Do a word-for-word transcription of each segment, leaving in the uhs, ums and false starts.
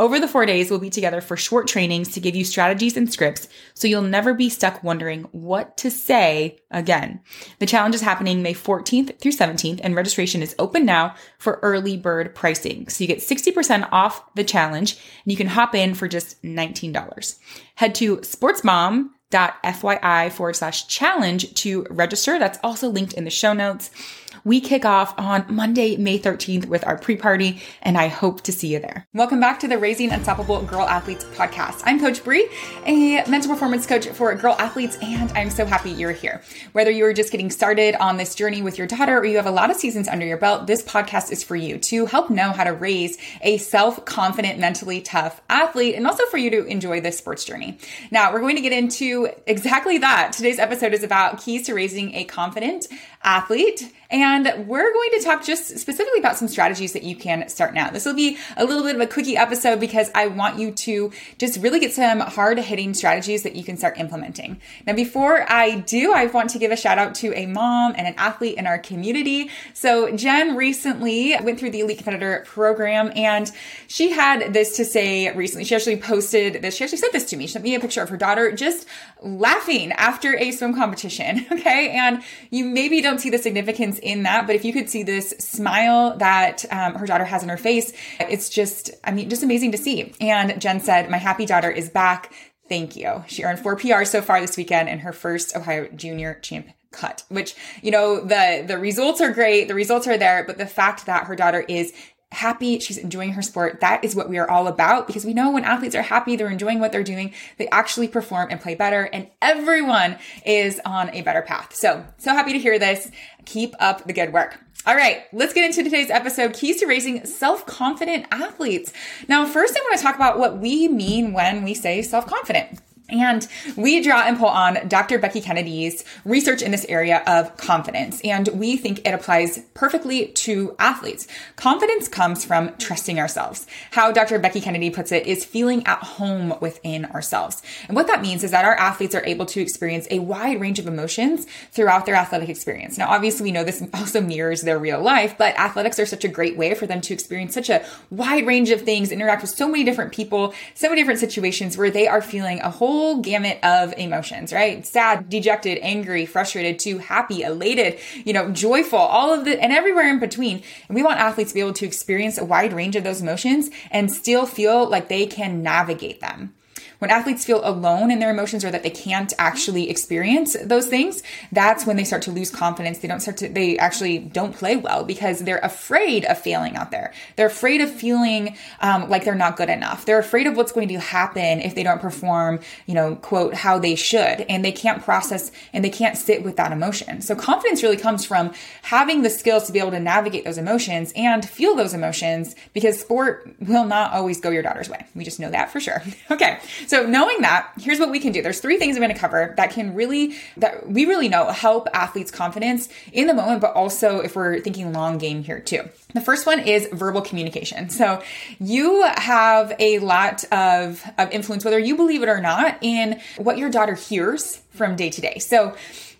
Over the four days, we'll be together for short trainings to give you strategies and scripts so you'll never be stuck wondering what to say again. The challenge is happening May fourteenth through seventeenth, and registration is open now for early bird pricing. So you get sixty percent off the challenge, and you can hop in for just nineteen dollars. Head to sportsmom.fyi forward slash challenge to register. That's also linked in the show notes. We kick off on Monday, May thirteenth with our pre-party, and I hope to see you there. Welcome back to the Raising Unstoppable Girl Athletes podcast. I'm Coach Bree, a mental performance coach for girl athletes, and I'm so happy you're here. Whether you are just getting started on this journey with your daughter or you have a lot of seasons under your belt, this podcast is for you to help know how to raise a self-confident, mentally tough athlete, and also for you to enjoy this sports journey. Now, we're going to get into exactly that. Today's episode is about keys to raising a confident athlete, and we're going to talk just specifically about some strategies that you can start now. This will be a little bit of a quickie episode because I want you to just really get some hard-hitting strategies that you can start implementing. Now, before I do, I want to give a shout out to a mom and an athlete in our community. So Jen recently went through the Elite Competitor program, and she had this to say recently. She actually posted this. She actually sent this to me. She sent me a picture of her daughter just laughing after a swim competition, okay? And you maybe don't see the significance in that, but if you could see this smile that um, her daughter has on her face, it's just, I mean, just amazing to see. And Jen said, my happy daughter is back. Thank you. She earned four P Rs so far this weekend in her first Ohio Junior Champ Cut, which, you know, the, the results are great. The results are there, but the fact that her daughter is happy, she's enjoying her sport. That is what we are all about, because we know when athletes are happy, they're enjoying what they're doing, they actually perform and play better, and everyone is on a better path. So, so happy to hear this. Keep up the good work. All right, let's get into today's episode, Keys to Raising Self-Confident Athletes. Now, first I want to talk about what we mean when we say self-confident. And we draw and pull on Doctor Becky Kennedy's research in this area of confidence, and we think it applies perfectly to athletes. Confidence comes from trusting ourselves. How Doctor Becky Kennedy puts it is feeling at home within ourselves. And what that means is that our athletes are able to experience a wide range of emotions throughout their athletic experience. Now, obviously, we know this also mirrors their real life, but athletics are such a great way for them to experience such a wide range of things, interact with so many different people, so many different situations where they are feeling a whole gamut of emotions, right? Sad, dejected, angry, frustrated, too happy, elated, you know, joyful, all of the, and everywhere in between. And we want athletes to be able to experience a wide range of those emotions and still feel like they can navigate them. When athletes feel alone in their emotions or that they can't actually experience those things, that's when they start to lose confidence. They don't start to, they actually don't play well because they're afraid of failing out there. They're afraid of feeling um, like they're not good enough. They're afraid of what's going to happen if they don't perform, you know, quote, how they should, and they can't process and they can't sit with that emotion. So confidence really comes from having the skills to be able to navigate those emotions and feel those emotions, because sport will not always go your daughter's way. We just know that for sure. Okay. So knowing that, here's what we can do. There's three things I'm going to cover that can really, that we really know help athletes' confidence in the moment, but also if we're thinking long game here too. The first one is verbal communication. So you have a lot of, of influence, whether you believe it or not, in what your daughter hears from day to day. So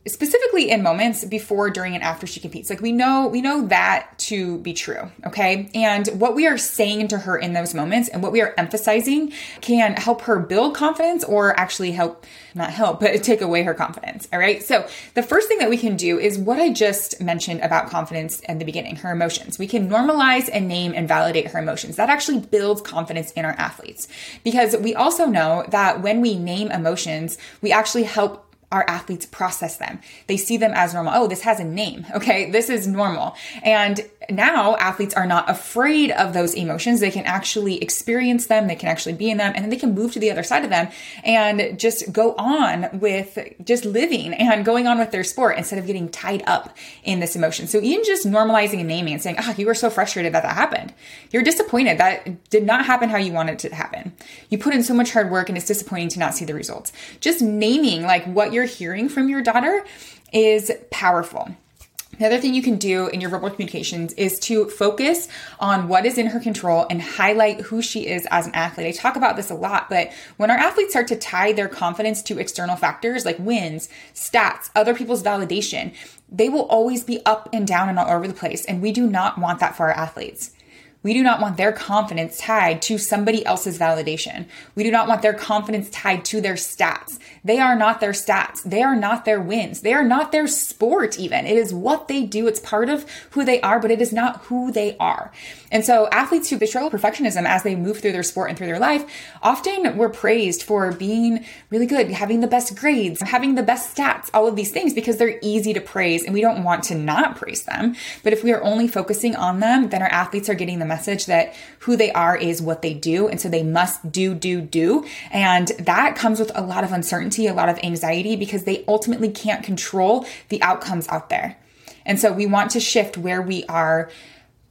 specifically in moments before, during, and after she competes. Like we know, we know that to be true. Okay. And what we are saying to her in those moments and what we are emphasizing can help her build confidence or actually help, not help, but take away her confidence. All right. So the first thing that we can do is what I just mentioned about confidence in the beginning, her emotions. We can normalize and name and validate her emotions. That actually builds confidence in our athletes, because we also know that when we name emotions, we actually help our athletes process them. They see them as normal. Oh, this has a name. Okay. This is normal. And now athletes are not afraid of those emotions. They can actually experience them. They can actually be in them, and then they can move to the other side of them and just go on with just living and going on with their sport instead of getting tied up in this emotion. So even just normalizing and naming and saying, oh, you were so frustrated that that happened. You're disappointed. That did not happen how you wanted it to happen. You put in so much hard work and it's disappointing to not see the results. Just naming like what you're you're hearing from your daughter is powerful. The other thing you can do in your verbal communications is to focus on what is in her control and highlight who she is as an athlete. I talk about this a lot, but when our athletes start to tie their confidence to external factors like wins, stats, other people's validation, they will always be up and down and all over the place. And we do not want that for our athletes. We do not want their confidence tied to somebody else's validation. We do not want their confidence tied to their stats. They are not their stats. They are not their wins. They are not their sport even. It is what they do. It's part of who they are, but it is not who they are. And so athletes who they struggle with perfectionism as they move through their sport and through their life often were praised for being really good, having the best grades, having the best stats, all of these things because they're easy to praise and we don't want to not praise them. But if we are only focusing on them, then our athletes are getting the message that who they are is what they do. And so they must do, do, do. And that comes with a lot of uncertainty, a lot of anxiety, because they ultimately can't control the outcomes out there. And so we want to shift where we are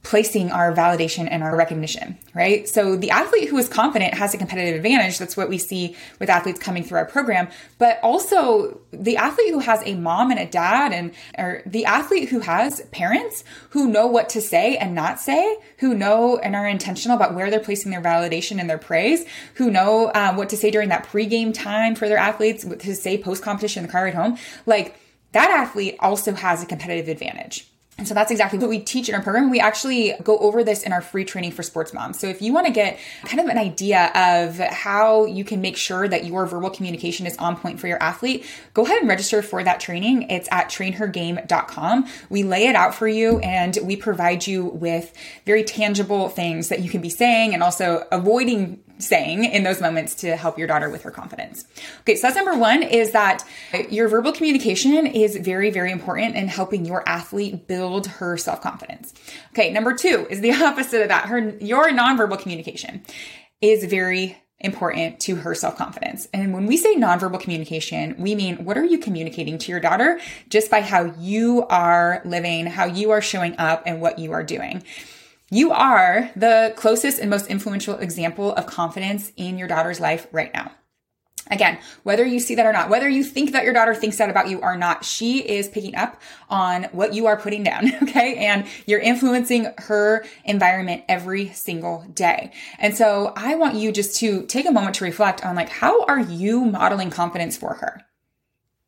placing our validation and our recognition, right? So the athlete who is confident has a competitive advantage. That's what we see with athletes coming through our program. But also the athlete who has a mom and a dad, and or the athlete who has parents who know what to say and not say, who know and are intentional about where they're placing their validation and their praise, who know um, what to say during that pregame time for their athletes, what to say post-competition in the car ride home, like that athlete also has a competitive advantage. And so that's exactly what we teach in our program. We actually go over this in our free training for sports moms. So if you want to get kind of an idea of how you can make sure that your verbal communication is on point for your athlete, go ahead and register for that training. It's at train her game dot com. We lay it out for you and we provide you with very tangible things that you can be saying and also avoiding saying in those moments to help your daughter with her confidence. Okay, so that's number one, is that your verbal communication is very, very important in helping your athlete build her self-confidence. Okay, number two is the opposite of that. Her, your nonverbal communication is very important to her self-confidence. And when we say nonverbal communication, we mean what are you communicating to your daughter just by how you are living, how you are showing up, and what you are doing. You are the closest and most influential example of confidence in your daughter's life right now. Again, whether you see that or not, whether you think that your daughter thinks that about you or not, she is picking up on what you are putting down, okay? And you're influencing her environment every single day. And so I want you just to take a moment to reflect on, like, how are you modeling confidence for her?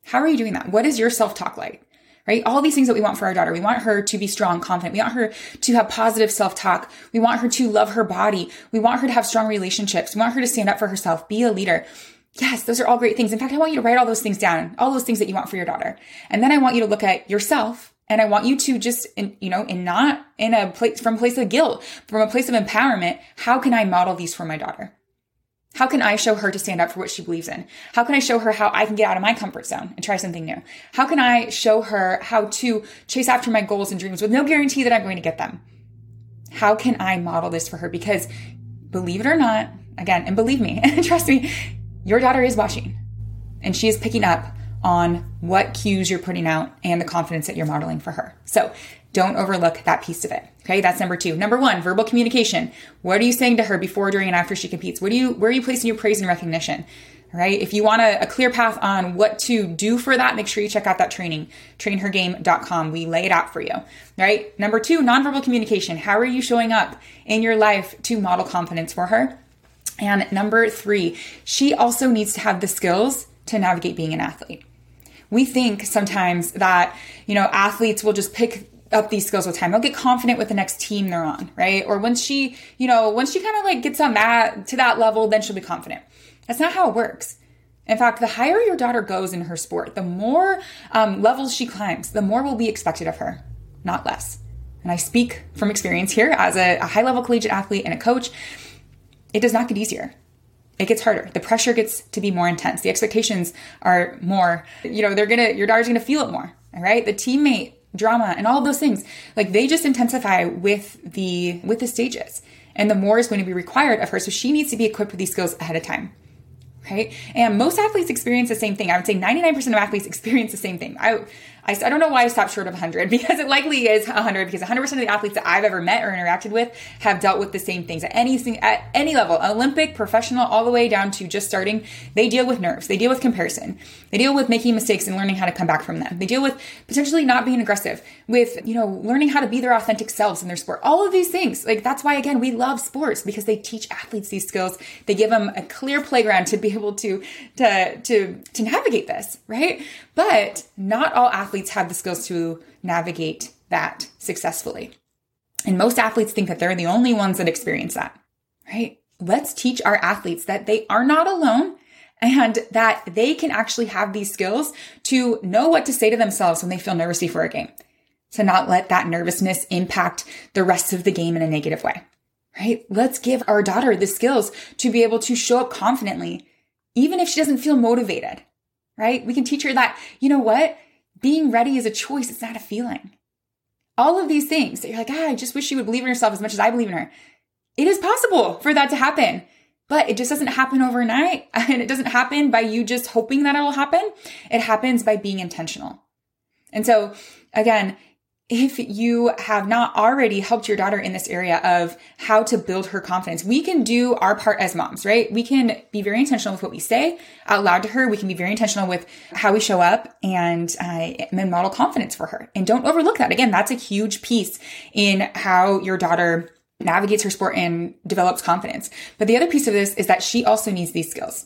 How are you doing that? What is your self-talk like? Right? All these things that we want for our daughter. We want her to be strong, confident. We want her to have positive self-talk. We want her to love her body. We want her to have strong relationships. We want her to stand up for herself, be a leader. Yes, those are all great things. In fact, I want you to write all those things down, all those things that you want for your daughter. And then I want you to look at yourself, and I want you to just, in, you know, in not in a place, from a place of guilt, from a place of empowerment, how can I model these for my daughter? How can I show her to stand up for what she believes in? How can I show her how I can get out of my comfort zone and try something new? How can I show her how to chase after my goals and dreams with no guarantee that I'm going to get them? How can I model this for her? Because believe it or not, again, and believe me, and trust me, your daughter is watching and she is picking up on what cues you're putting out and the confidence that you're modeling for her. So don't overlook that piece of it. Okay. That's number two. Number one, verbal communication. What are you saying to her before, during, and after she competes? What do you, where are you placing your praise and recognition? All right. If you want a, a clear path on what to do for that, make sure you check out that training, train her game dot com. We lay it out for you. All right. Number two, nonverbal communication. How are you showing up in your life to model confidence for her? And number three, she also needs to have the skills to navigate being an athlete. We think sometimes that, you know, athletes will just pick up these skills with time. They'll get confident with the next team they're on, right? Or once she, you know, once she kind of like gets on that to that level, then she'll be confident. That's not how it works. In fact, the higher your daughter goes in her sport, the more um, levels she climbs, the more will be expected of her, not less. And I speak from experience here as a, a high level collegiate athlete and a coach. It does not get easier. it gets harder. The pressure gets to be more intense. The expectations are more, you know, they're going to, your daughter's going to feel it more. All right. The teammate drama and all of those things, like they just intensify with the, with the stages, and the more is going to be required of her. So she needs to be equipped with these skills ahead of time. Right. And most athletes experience the same thing. I would say ninety-nine percent of athletes experience the same thing. I, I, I don't know why I stopped short of one hundred, because it likely is one hundred, because one hundred percent of the athletes that I've ever met or interacted with have dealt with the same things at any, at any level, Olympic, professional, all the way down to just starting. They deal with nerves. They deal with comparison. They deal with making mistakes and learning how to come back from them. They deal with potentially not being aggressive, with, you know, learning how to be their authentic selves in their sport. All of these things. Like, that's why, again, we love sports, because they teach athletes these skills. They give them a clear playground to be able to, to, to, to navigate this, right? But not all athletes have the skills to navigate that successfully. And most athletes think that they're the only ones that experience that, right? Let's teach our athletes that they are not alone, and that they can actually have these skills to know what to say to themselves when they feel nervous before a game, to not let that nervousness impact the rest of the game in a negative way, right? Let's give our daughter the skills to be able to show up confidently, even if she doesn't feel motivated, right? We can teach her that, you know what? Being ready is a choice. It's not a feeling. All of these things that you're like, ah, I just wish she would believe in herself as much as I believe in her. It is possible for that to happen, but it just doesn't happen overnight. And it doesn't happen by you just hoping that it'll happen. It happens by being intentional. And so again, if you have not already helped your daughter in this area of how to build her confidence, we can do our part as moms, right? We can be very intentional with what we say out loud to her. We can be very intentional with how we show up and, uh, and model confidence for her. And don't overlook that. Again, that's a huge piece in how your daughter navigates her sport and develops confidence. But the other piece of this is that she also needs these skills.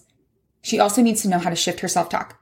She also needs to know how to shift her self-talk.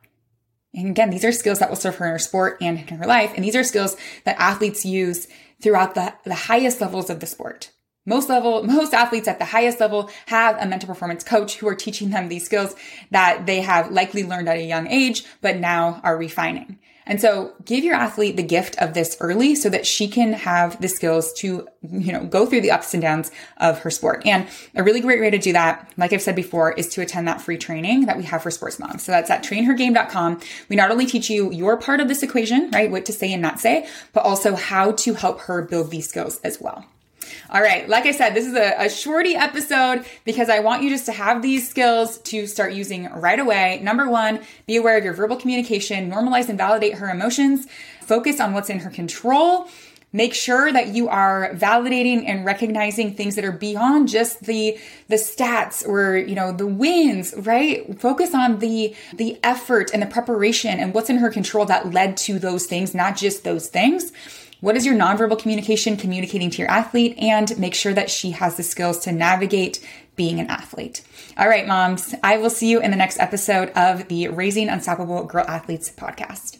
And again, these are skills that will serve her in her sport and in her life. And these are skills that athletes use throughout the, the highest levels of the sport. Most level, most athletes at the highest level have a mental performance coach who are teaching them these skills that they have likely learned at a young age, but now are refining. And so give your athlete the gift of this early so that she can have the skills to, you know, go through the ups and downs of her sport. And a really great way to do that, like I've said before, is to attend that free training that we have for sports moms. So that's at train her game dot com. We not only teach you your part of this equation, right? What to say and not say, but also how to help her build these skills as well. All right. Like I said, this is a, a shorty episode because I want you just to have these skills to start using right away. Number one, be aware of your verbal communication, normalize and validate her emotions, focus on what's in her control. Make sure that you are validating and recognizing things that are beyond just the, the stats or, you know, the wins, right? Focus on the, the effort and the preparation and what's in her control that led to those things, not just those things. What is your nonverbal communication communicating to your athlete? And make sure that she has the skills to navigate being an athlete. All right, moms, I will see you in the next episode of the Raising Unstoppable Girl Athletes podcast.